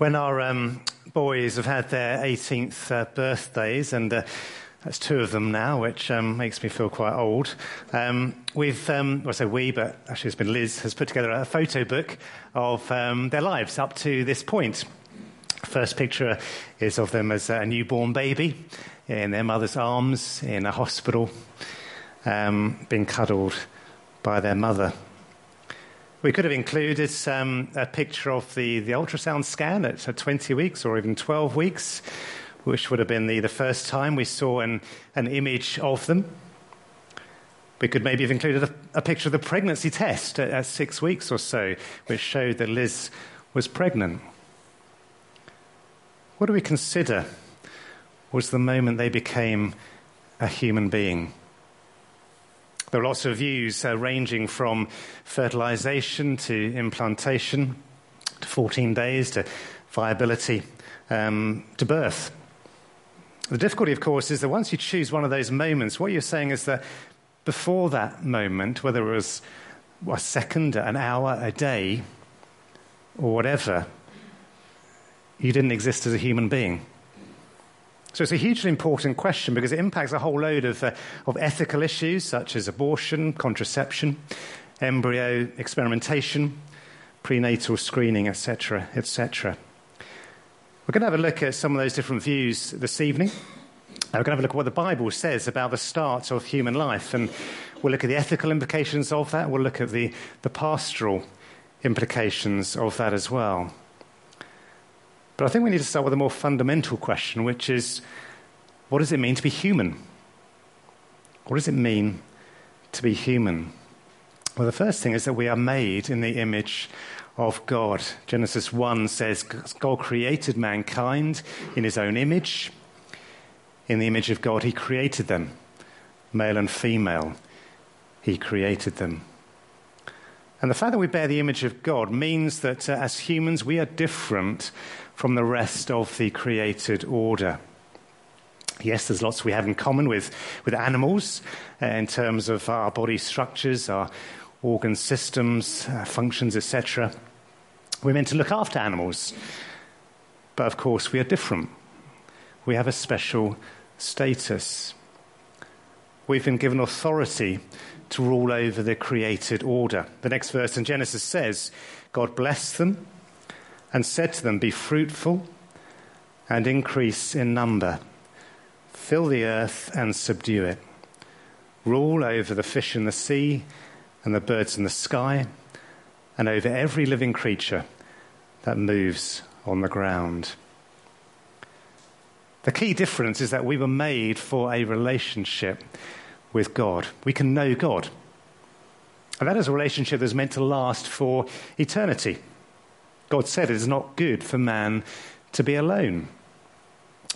When our boys have had their 18th birthdays, and that's two of them now, which makes me feel quite old, I say we, but actually it's been Liz, has put together a photo book of their lives up to this point. First picture is of them as a newborn baby in their mother's arms in a hospital, being cuddled by their mother. We could have included a picture of the ultrasound scan at 20 weeks or even 12 weeks, which would have been the first time we saw an image of them. We could maybe have included a picture of the pregnancy test at 6 weeks or so, which showed that Liz was pregnant. What do we consider was the moment they became a human being? There are lots of views ranging from fertilization to implantation to 14 days to viability to birth. The difficulty, of course, is that once you choose one of those moments, what you're saying is that before that moment, whether it was a second, an hour, a day, or whatever, you didn't exist as a human being. So it's a hugely important question because it impacts a whole load of ethical issues such as abortion, contraception, embryo experimentation, prenatal screening, etc., etc. We're going to have a look at some of those different views this evening. We're going to have a look at what the Bible says about the start of human life, and we'll look at the ethical implications of that. We'll look at the pastoral implications of that as well. But I think we need to start with a more fundamental question, which is, what does it mean to be human? What does it mean to be human? Well, the first thing is that we are made in the image of God. Genesis 1 says God created mankind in his own image. In the image of God, he created them. Male and female, he created them. And the fact that we bear the image of God means that as humans, we are different from the rest of the created order. Yes, there's lots we have in common with animals in terms of our body structures, our organ systems, functions, etc. We're meant to look after animals. But of course, we are different. We have a special status. We've been given authority to rule over the created order. The next verse in Genesis says, God blessed them and said to them, be fruitful and increase in number. Fill the earth and subdue it. Rule over the fish in the sea and the birds in the sky and over every living creature that moves on the ground. The key difference is that we were made for a relationship with God. We can know God. And that is a relationship that's meant to last for eternity. God said it is not good for man to be alone,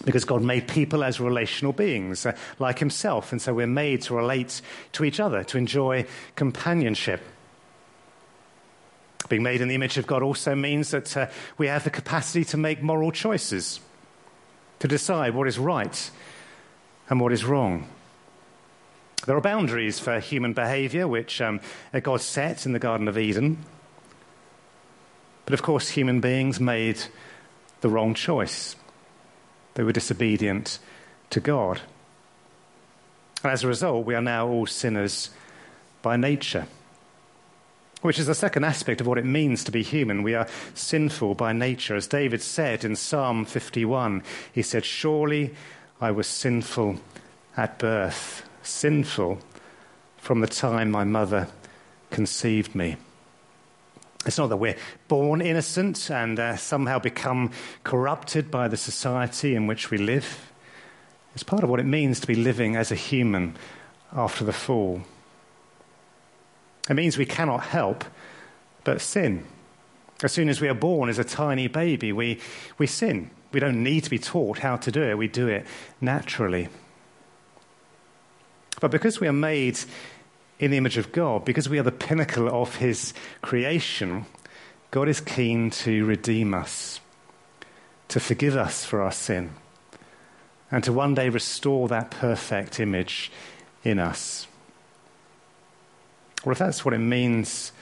because God made people as relational beings, like himself. And so we're made to relate to each other, to enjoy companionship. Being made in the image of God also means that we have the capacity to make moral choices, to decide what is right and what is wrong. There are boundaries for human behavior, which God set in the Garden of Eden. But of course, human beings made the wrong choice. They were disobedient to God. And as a result, we are now all sinners by nature, which is the second aspect of what it means to be human. We are sinful by nature. As David said in Psalm 51, he said, surely I was sinful at birth. Sinful from the time my mother conceived me. It's not that we're born innocent and somehow become corrupted by the society in which we live. It's part of what it means to be living as a human after the fall. It means we cannot help but sin. As soon as we are born as a tiny baby, we sin. We don't need to be taught how to do it. We do it naturally. But because we are made in the image of God, because we are the pinnacle of his creation, God is keen to redeem us, to forgive us for our sin, and to one day restore that perfect image in us. Well, if that's what it means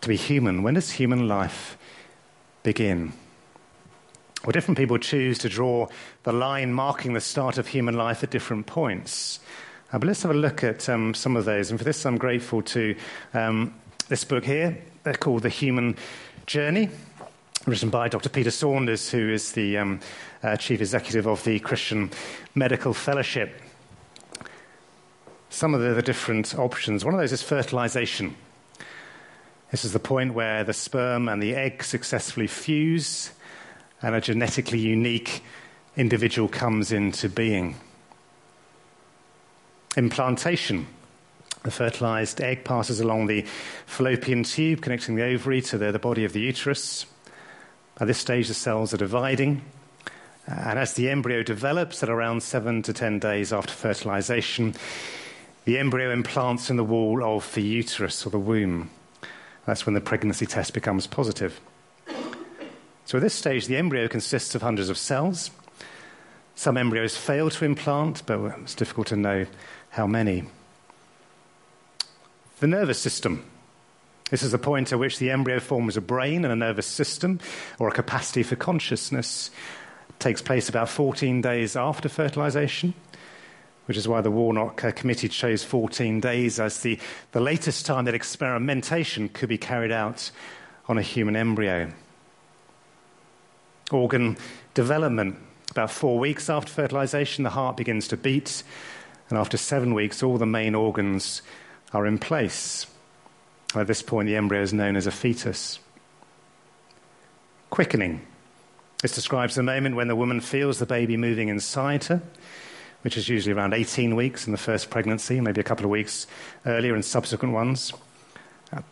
to be human, when does human life begin? Well, different people choose to draw the line marking the start of human life at different points. But let's have a look at some of those. And for this, I'm grateful to this book here. They're called The Human Journey, written by Dr. Peter Saunders, who is the chief executive of the Christian Medical Fellowship. Some of the different options. One of those is fertilization. This is the point where the sperm and the egg successfully fuse and a genetically unique individual comes into being. Implantation. The fertilized egg passes along the fallopian tube, connecting the ovary to the body of the uterus. At this stage, the cells are dividing. And as the embryo develops at around 7 to 10 days after fertilization, the embryo implants in the wall of the uterus or the womb. That's when the pregnancy test becomes positive. So at this stage, the embryo consists of hundreds of cells. Some embryos fail to implant, but it's difficult to know how many. The nervous system. This is the point at which the embryo forms a brain and a nervous system, or a capacity for consciousness. It takes place about 14 days after fertilization, which is why the Warnock Committee chose 14 days as the latest time that experimentation could be carried out on a human embryo. Organ development. About 4 weeks after fertilization, the heart begins to beat, and after 7 weeks, all the main organs are in place. At this point, the embryo is known as a fetus. Quickening. This describes the moment when the woman feels the baby moving inside her, which is usually around 18 weeks in the first pregnancy, maybe a couple of weeks earlier in subsequent ones.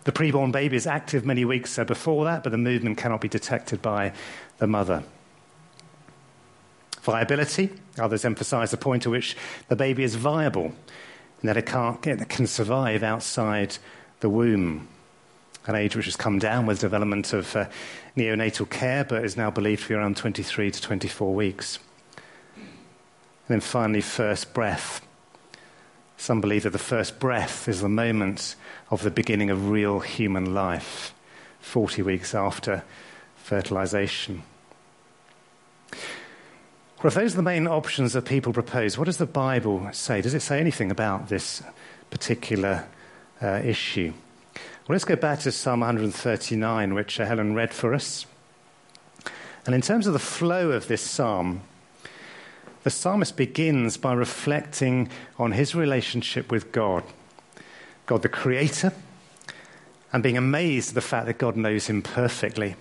The preborn baby is active many weeks before that, but the movement cannot be detected by the mother. Viability. Others emphasize the point at which the baby is viable and that it can survive outside the womb, an age which has come down with development of neonatal care, but is now believed to be around 23 to 24 weeks. And then finally, first breath. Some believe that the first breath is the moment of the beginning of real human life, 40 weeks after fertilization. Well, if those are the main options that people propose, what does the Bible say? Does it say anything about this particular issue? Well, let's go back to Psalm 139, which Helen read for us. And in terms of the flow of this psalm, the psalmist begins by reflecting on his relationship with God, God the Creator, and being amazed at the fact that God knows him perfectly.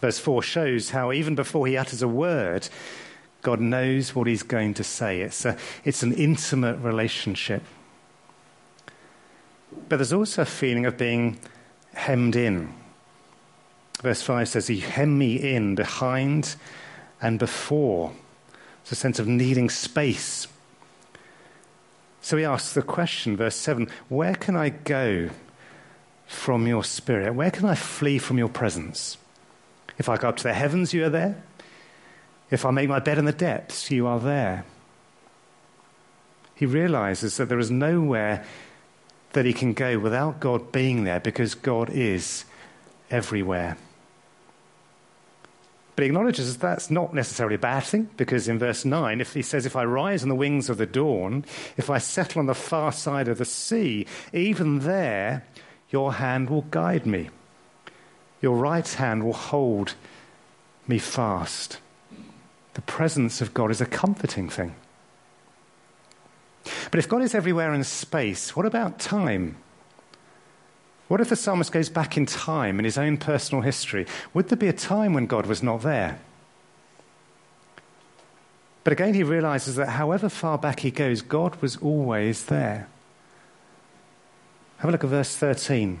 Verse 4 shows how even before he utters a word, God knows what he's going to say. It's an intimate relationship. But there's also a feeling of being hemmed in. Verse 5 says, "He hemmed me in behind and before." It's a sense of needing space. So he asks the question, verse 7, "Where can I go from your spirit? Where can I flee from your presence? If I go up to the heavens, you are there. If I make my bed in the depths, you are there." He realizes that there is nowhere that he can go without God being there, because God is everywhere. But he acknowledges that's not necessarily a bad thing, because in verse 9, if he says, "If I rise on the wings of the dawn, if I settle on the far side of the sea, even there your hand will guide me. Your right hand will hold me fast." The presence of God is a comforting thing. But if God is everywhere in space, what about time? What if the psalmist goes back in time in his own personal history? Would there be a time when God was not there? But again, he realizes that however far back he goes, God was always there. Have a look at verse 13.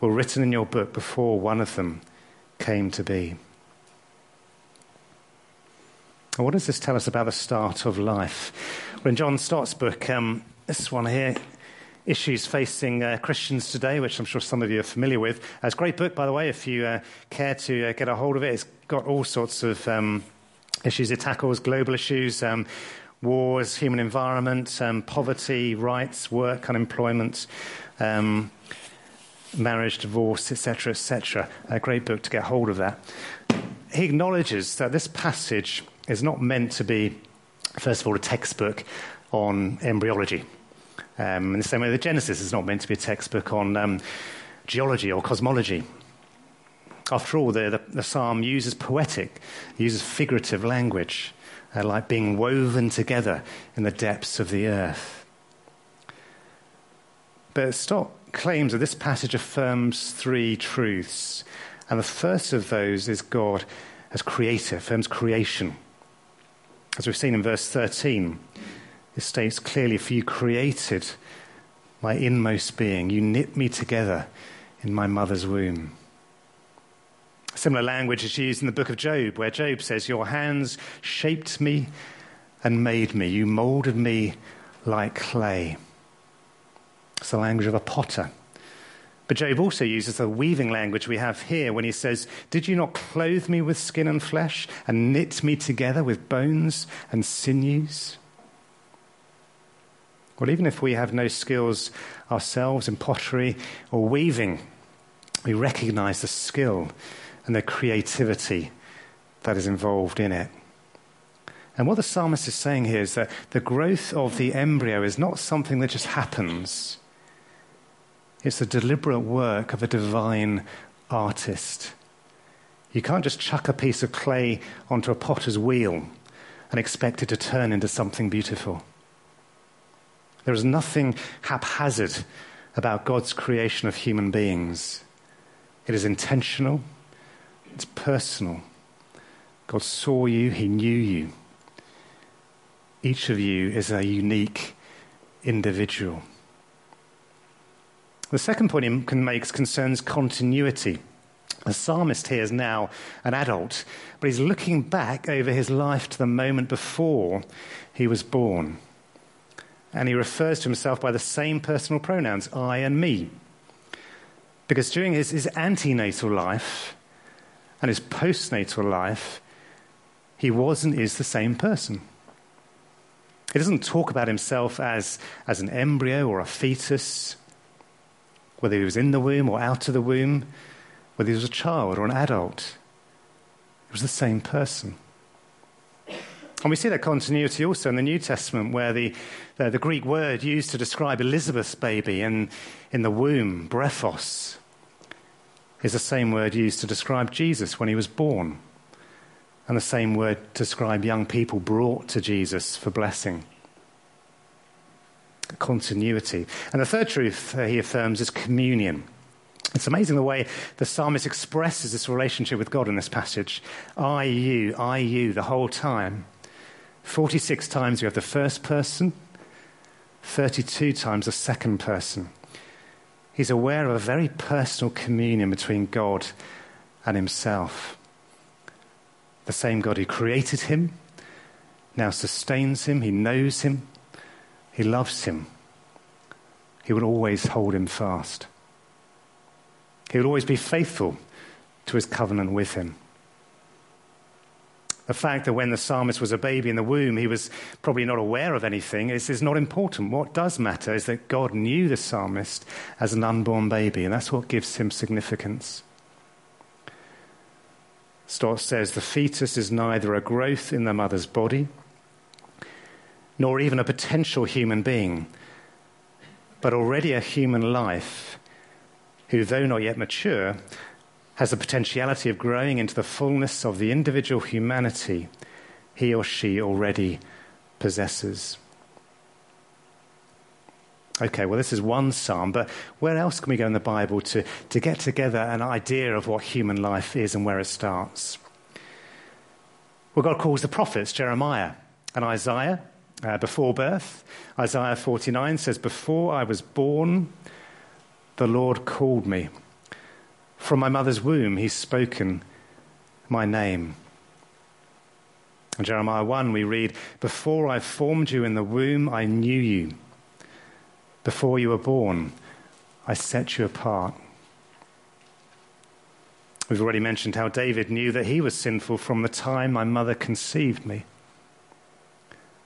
were written in your book before one of them came to be." Well, what does this tell us about the start of life? Well, in John Stott's book, this one here, Issues Facing Christians Today, which I'm sure some of you are familiar with. It's a great book, by the way, if you care to get a hold of it. It's got all sorts of issues it tackles, global issues, wars, human environment, poverty, rights, work, unemployment, marriage, divorce, etc., etc. A great book to get hold of that. He acknowledges that this passage is not meant to be, first of all, a textbook on embryology. In the same way that Genesis is not meant to be a textbook on geology or cosmology. After all, the psalm uses poetic, uses figurative language, like being woven together in the depths of the earth. But Stott claims that this passage affirms three truths. And the first of those is God as creator, affirms creation. As we've seen in verse 13, it states clearly, "For you created my inmost being. You knit me together in my mother's womb." Similar language is used in the book of Job, where Job says, "Your hands shaped me and made me. You molded me like clay." It's the language of a potter. But Job also uses the weaving language we have here when he says, "Did you not clothe me with skin and flesh and knit me together with bones and sinews?" Well, even if we have no skills ourselves in pottery or weaving, we recognize the skill and the creativity that is involved in it. And what the psalmist is saying here is that the growth of the embryo is not something that just happens. It's the deliberate work of a divine artist. You can't just chuck a piece of clay onto a potter's wheel and expect it to turn into something beautiful. There is nothing haphazard about God's creation of human beings. It is intentional. It's personal. God saw you. He knew you. Each of you is a unique individual. The second point he makes concerns continuity. The psalmist here is now an adult, but he's looking back over his life to the moment before he was born. And he refers to himself by the same personal pronouns, I and me. Because during his antenatal life and his postnatal life, he was and is the same person. He doesn't talk about himself as an embryo or a fetus, whether he was in the womb or out of the womb, whether he was a child or an adult. It was the same person. And we see that continuity also in the New Testament, where the Greek word used to describe Elizabeth's baby in the womb, brephos, is the same word used to describe Jesus when he was born, and the same word to describe young people brought to Jesus for blessing. Continuity. And the third truth he affirms is communion. It's amazing the way the psalmist expresses this relationship with God in this passage. I, you, the whole time. 46 times we have the first person, 32 times the second person. He's aware of a very personal communion between God and himself. The same God who created him now sustains him, he knows him, he loves him. He will always hold him fast. He will always be faithful to his covenant with him. The fact that when the psalmist was a baby in the womb, he was probably not aware of anything is not important. What does matter is that God knew the psalmist as an unborn baby, and that's what gives him significance. Stott says, "The fetus is neither a growth in the mother's body, nor even a potential human being, but already a human life who, though not yet mature, has the potentiality of growing into the fullness of the individual humanity he or she already possesses." Okay, well, this is one psalm, but where else can we go in the Bible to get together an idea of what human life is and where it starts? Well, God calls the prophets, Jeremiah and Isaiah, before birth. Isaiah 49 says, "Before I was born, the Lord called me. From my mother's womb, he's spoken my name." In Jeremiah 1, we read, "Before I formed you in the womb, I knew you. Before you were born, I set you apart." We've already mentioned how David knew that he was sinful from the time my mother conceived me.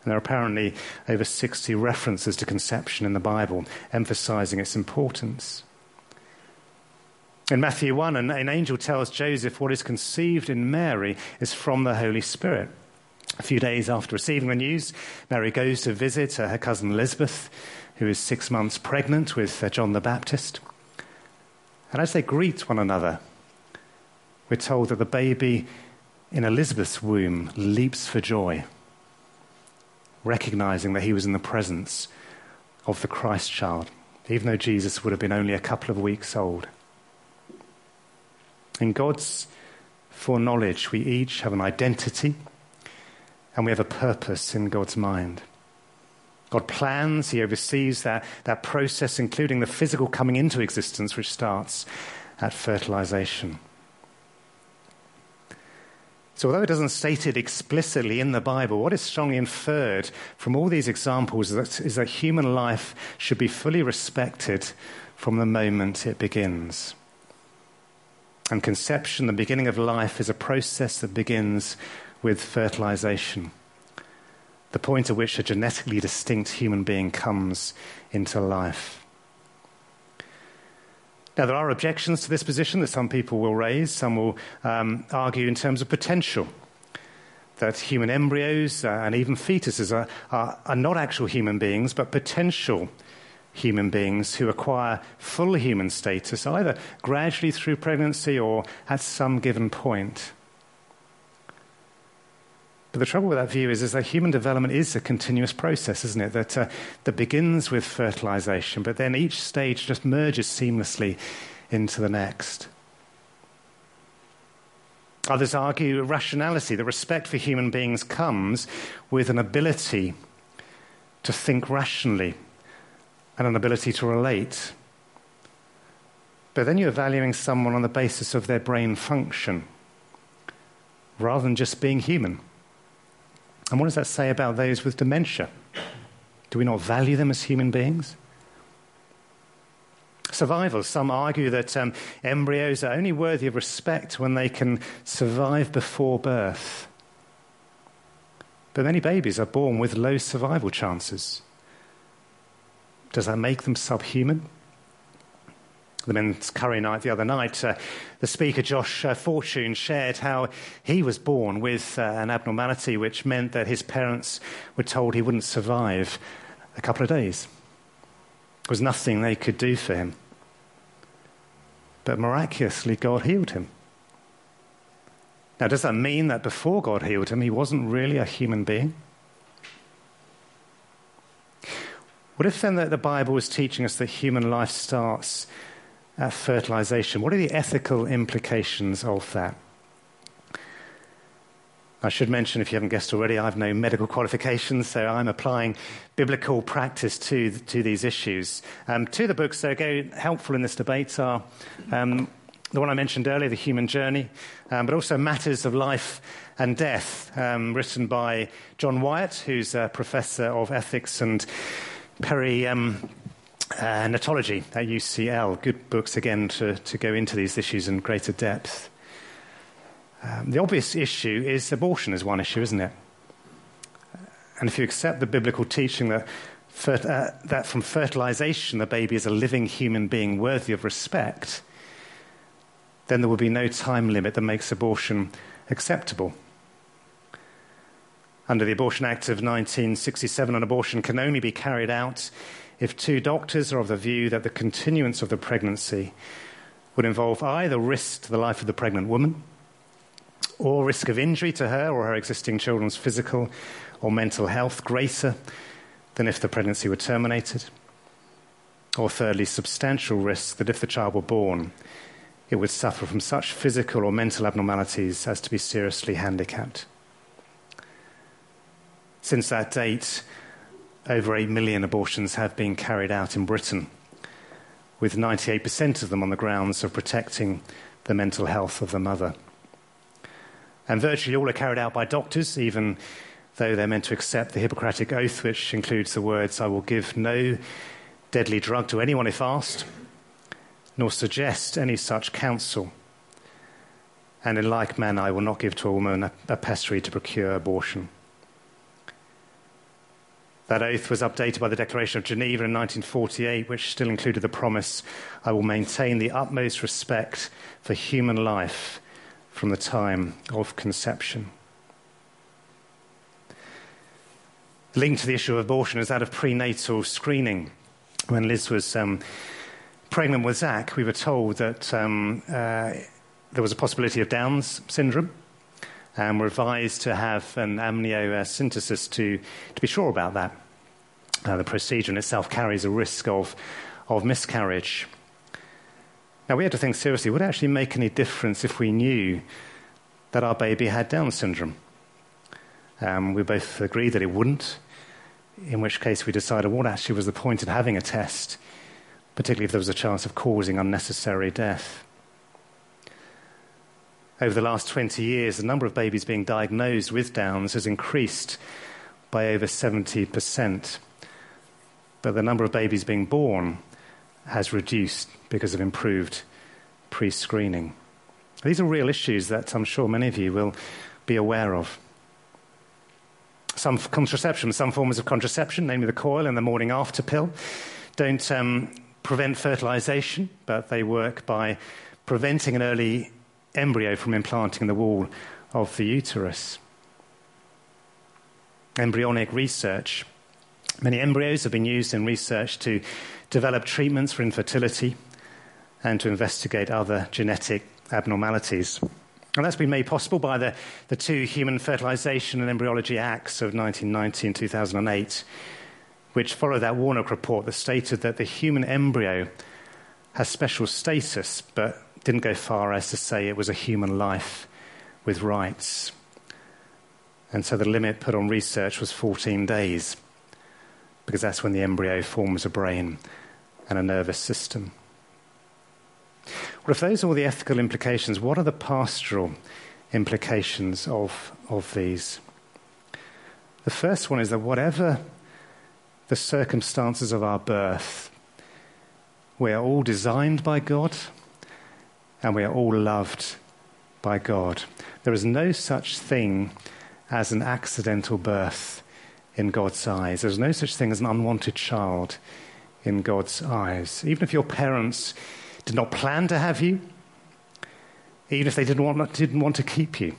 And there are apparently over 60 references to conception in the Bible, emphasizing its importance. In Matthew 1, an angel tells Joseph what is conceived in Mary is from the Holy Spirit. A few days after receiving the news, Mary goes to visit her cousin Elizabeth, who is 6 months pregnant with John the Baptist. And as they greet one another, we're told that the baby in Elizabeth's womb leaps for joy, recognizing that he was in the presence of the Christ child, even though Jesus would have been only a couple of weeks old. In God's foreknowledge, we each have an identity and we have a purpose in God's mind. God plans, he oversees that process, including the physical coming into existence, which starts at fertilization. So although it doesn't state it explicitly in the Bible, what is strongly inferred from all these examples is that human life should be fully respected from the moment it begins. And conception, the beginning of life, is a process that begins with fertilization, the point at which a genetically distinct human being comes into life. Now, there are objections to this position that some people will raise. Some will argue in terms of potential, that human embryos and even fetuses are not actual human beings, but potential human beings who acquire full human status, either gradually through pregnancy or at some given point. But the trouble with that view is that human development is a continuous process, isn't it? That begins with fertilization, but then each stage just merges seamlessly into the next. Others argue rationality, that respect for human beings comes with an ability to think rationally and an ability to relate. But then you're valuing someone on the basis of their brain function rather than just being human. And what does that say about those with dementia? Do we not value them as human beings? Survival. Some argue that embryos are only worthy of respect when they can survive before birth. But many babies are born with low survival chances. Does that make them subhuman? The men's curry night the other night, the speaker Josh Fortune shared how he was born with an abnormality which meant that his parents were told he wouldn't survive a couple of days. There was nothing they could do for him. But miraculously, God healed him. Now, does that mean that before God healed him, he wasn't really a human being? What if then that the Bible is teaching us that human life starts at fertilization? What are the ethical implications of that? I should mention, if you haven't guessed already, I have no medical qualifications, so I'm applying biblical practice to these issues. Two of the books that are helpful in this debate are the one I mentioned earlier, The Human Journey, but also Matters of Life and Death, written by John Wyatt, who's a professor of ethics and perinatology at UCL. Good books, again, to go into these issues in greater depth. The obvious issue is abortion is one issue, isn't it? And if you accept the biblical teaching that from fertilization the baby is a living human being worthy of respect, then there will be no time limit that makes abortion acceptable. Under the Abortion Act of 1967, an abortion can only be carried out if two doctors are of the view that the continuance of the pregnancy would involve either risk to the life of the pregnant woman or risk of injury to her or her existing children's physical or mental health greater than if the pregnancy were terminated, or thirdly, substantial risk that if the child were born, it would suffer from such physical or mental abnormalities as to be seriously handicapped. Since that date, over 8 million abortions have been carried out in Britain, with 98% of them on the grounds of protecting the mental health of the mother. And virtually all are carried out by doctors, even though they're meant to accept the Hippocratic Oath, which includes the words, "I will give no deadly drug to anyone if asked, nor suggest any such counsel. And in like manner, I will not give to a woman a pessary to procure abortion." That oath was updated by the Declaration of Geneva in 1948, which still included the promise, "I will maintain the utmost respect for human life from the time of conception." Linked to the issue of abortion is that of prenatal screening. When Liz was pregnant with Zach, we were told that there was a possibility of Down syndrome, and were advised to have an amniocentesis to be sure about that. The procedure in itself carries a risk of miscarriage. Now, we had to think seriously, would it actually make any difference if we knew that our baby had Down syndrome? We both agreed that it wouldn't, in which case we decided what actually was the point of having a test, particularly if there was a chance of causing unnecessary death. Over the last 20 years, the number of babies being diagnosed with Downs has increased by over 70%, but the number of babies being born has reduced because of improved pre-screening. These are real issues that I'm sure many of you will be aware of. Some forms of contraception, namely the coil and the morning after pill, don't prevent fertilization, but they work by preventing an early embryo from implanting in the wall of the uterus. Embryonic research. Many embryos have been used in research to develop treatments for infertility and to investigate other genetic abnormalities. And that's been made possible by the two Human Fertilization and Embryology Acts of 1990 and 2008, which followed that Warnock report that stated that the human embryo has special status, but didn't go far as to say it was a human life with rights. And so the limit put on research was 14 days, because that's when the embryo forms a brain and a nervous system. Well, if those are all the ethical implications, what are the pastoral implications of these? The first one is that whatever the circumstances of our birth, we are all designed by God, and we are all loved by God. There is no such thing as an accidental birth in God's eyes. There's no such thing as an unwanted child in God's eyes. Even if your parents did not plan to have you, even if they didn't want to keep you,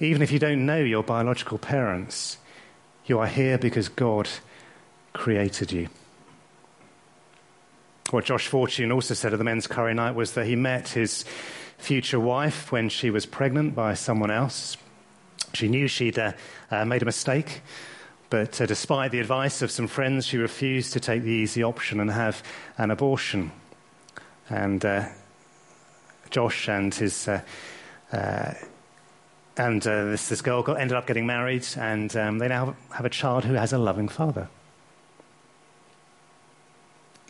even if you don't know your biological parents, you are here because God created you. What Josh Fortune also said at the men's curry night was that he met his future wife when she was pregnant by someone else. She knew she'd made a mistake, but despite the advice of some friends, she refused to take the easy option and have an abortion. And Josh and this girl ended up getting married, and they now have a child who has a loving father.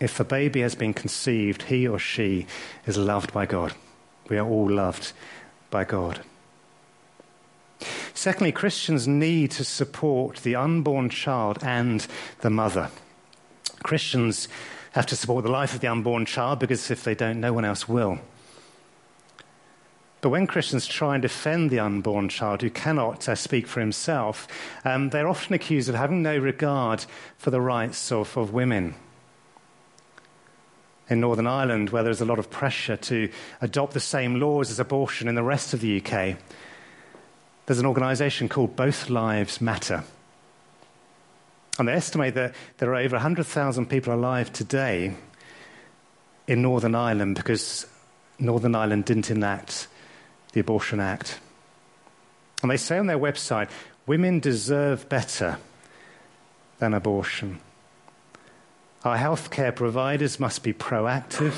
If a baby has been conceived, he or she is loved by God. We are all loved by God. Secondly, Christians need to support the unborn child and the mother. Christians have to support the life of the unborn child, because if they don't, no one else will. But when Christians try and defend the unborn child who cannot speak for himself, they're often accused of having no regard for the rights of women. In Northern Ireland, where there's a lot of pressure to adopt the same laws as abortion in the rest of the UK, there's an organisation called Both Lives Matter. And they estimate that there are over 100,000 people alive today in Northern Ireland because Northern Ireland didn't enact the Abortion Act. And they say on their website, "Women deserve better than abortion. Our healthcare providers must be proactive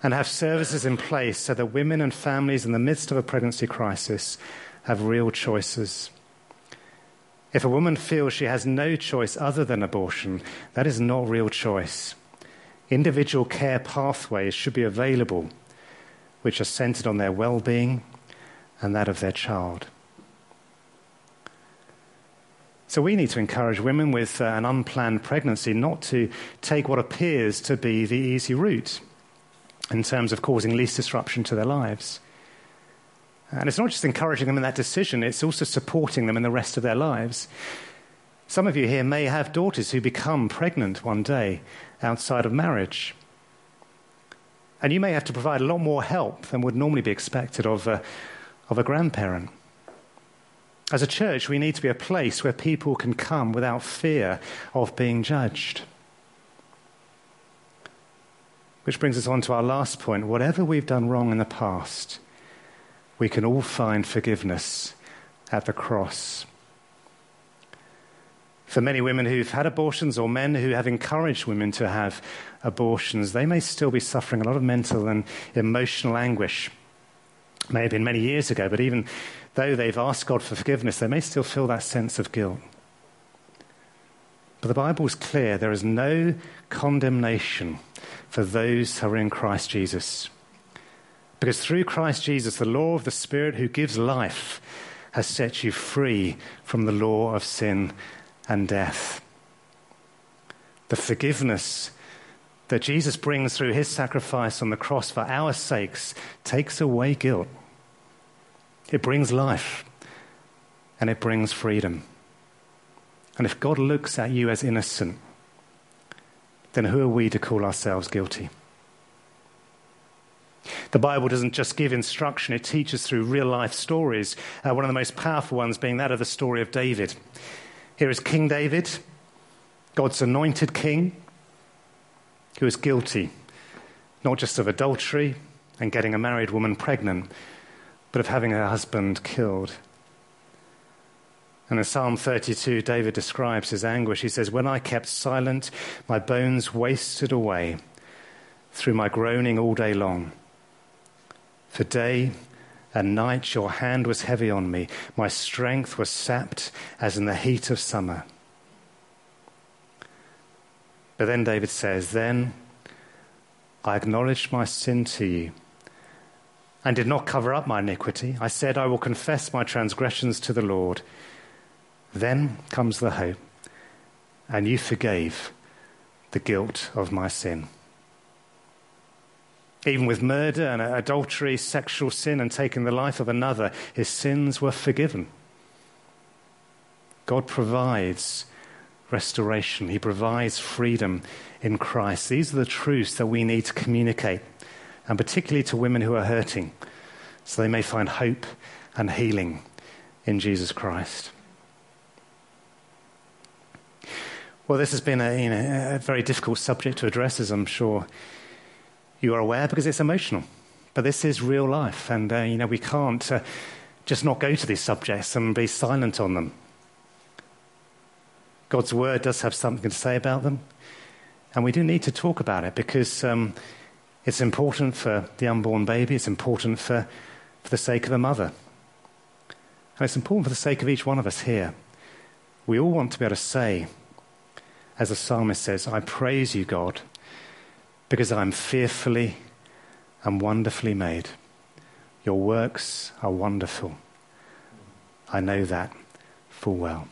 and have services in place so that women and families in the midst of a pregnancy crisis have real choices. If a woman feels she has no choice other than abortion, that is not real choice. Individual care pathways should be available, which are centred on their well-being and that of their child. So we need to encourage women with an unplanned pregnancy not to take what appears to be the easy route in terms of causing least disruption to their lives. And it's not just encouraging them in that decision, it's also supporting them in the rest of their lives. Some of you here may have daughters who become pregnant one day outside of marriage. And you may have to provide a lot more help than would normally be expected of a grandparent. As a church, we need to be a place where people can come without fear of being judged. Which brings us on to our last point. Whatever we've done wrong in the past, we can all find forgiveness at the cross. For many women who've had abortions or men who have encouraged women to have abortions, they may still be suffering a lot of mental and emotional anguish. It may have been many years ago, but even though they've asked God for forgiveness, they may still feel that sense of guilt. But the Bible's clear, there is no condemnation for those who are in Christ Jesus. Because through Christ Jesus, the law of the Spirit who gives life has set you free from the law of sin and death. The forgiveness that Jesus brings through his sacrifice on the cross for our sakes takes away guilt. It brings life, and it brings freedom. And if God looks at you as innocent, then who are we to call ourselves guilty? The Bible doesn't just give instruction, it teaches through real-life stories, one of the most powerful ones being that of the story of David. Here is King David, God's anointed king, who is guilty, not just of adultery and getting a married woman pregnant, but of having her husband killed. And in Psalm 32, David describes his anguish. He says, "When I kept silent, my bones wasted away through my groaning all day long. For day and night your hand was heavy on me. My strength was sapped as in the heat of summer." But then David says, "Then I acknowledged my sin to you and did not cover up my iniquity. I said, I will confess my transgressions to the Lord. Then comes the hope, and you forgave the guilt of my sin." Even with murder and adultery, sexual sin, and taking the life of another, his sins were forgiven. God provides restoration. He provides freedom in Christ. These are the truths that we need to communicate, and particularly to women who are hurting, so they may find hope and healing in Jesus Christ. Well, this has been a very difficult subject to address, as I'm sure you are aware, because it's emotional. But this is real life, and we can't just not go to these subjects and be silent on them. God's word does have something to say about them, and we do need to talk about it, because it's important for the unborn baby, it's important for the sake of the mother. And it's important for the sake of each one of us here. We all want to be able to say, as the psalmist says, "I praise you, God, because I am fearfully and wonderfully made. Your works are wonderful. I know that full well."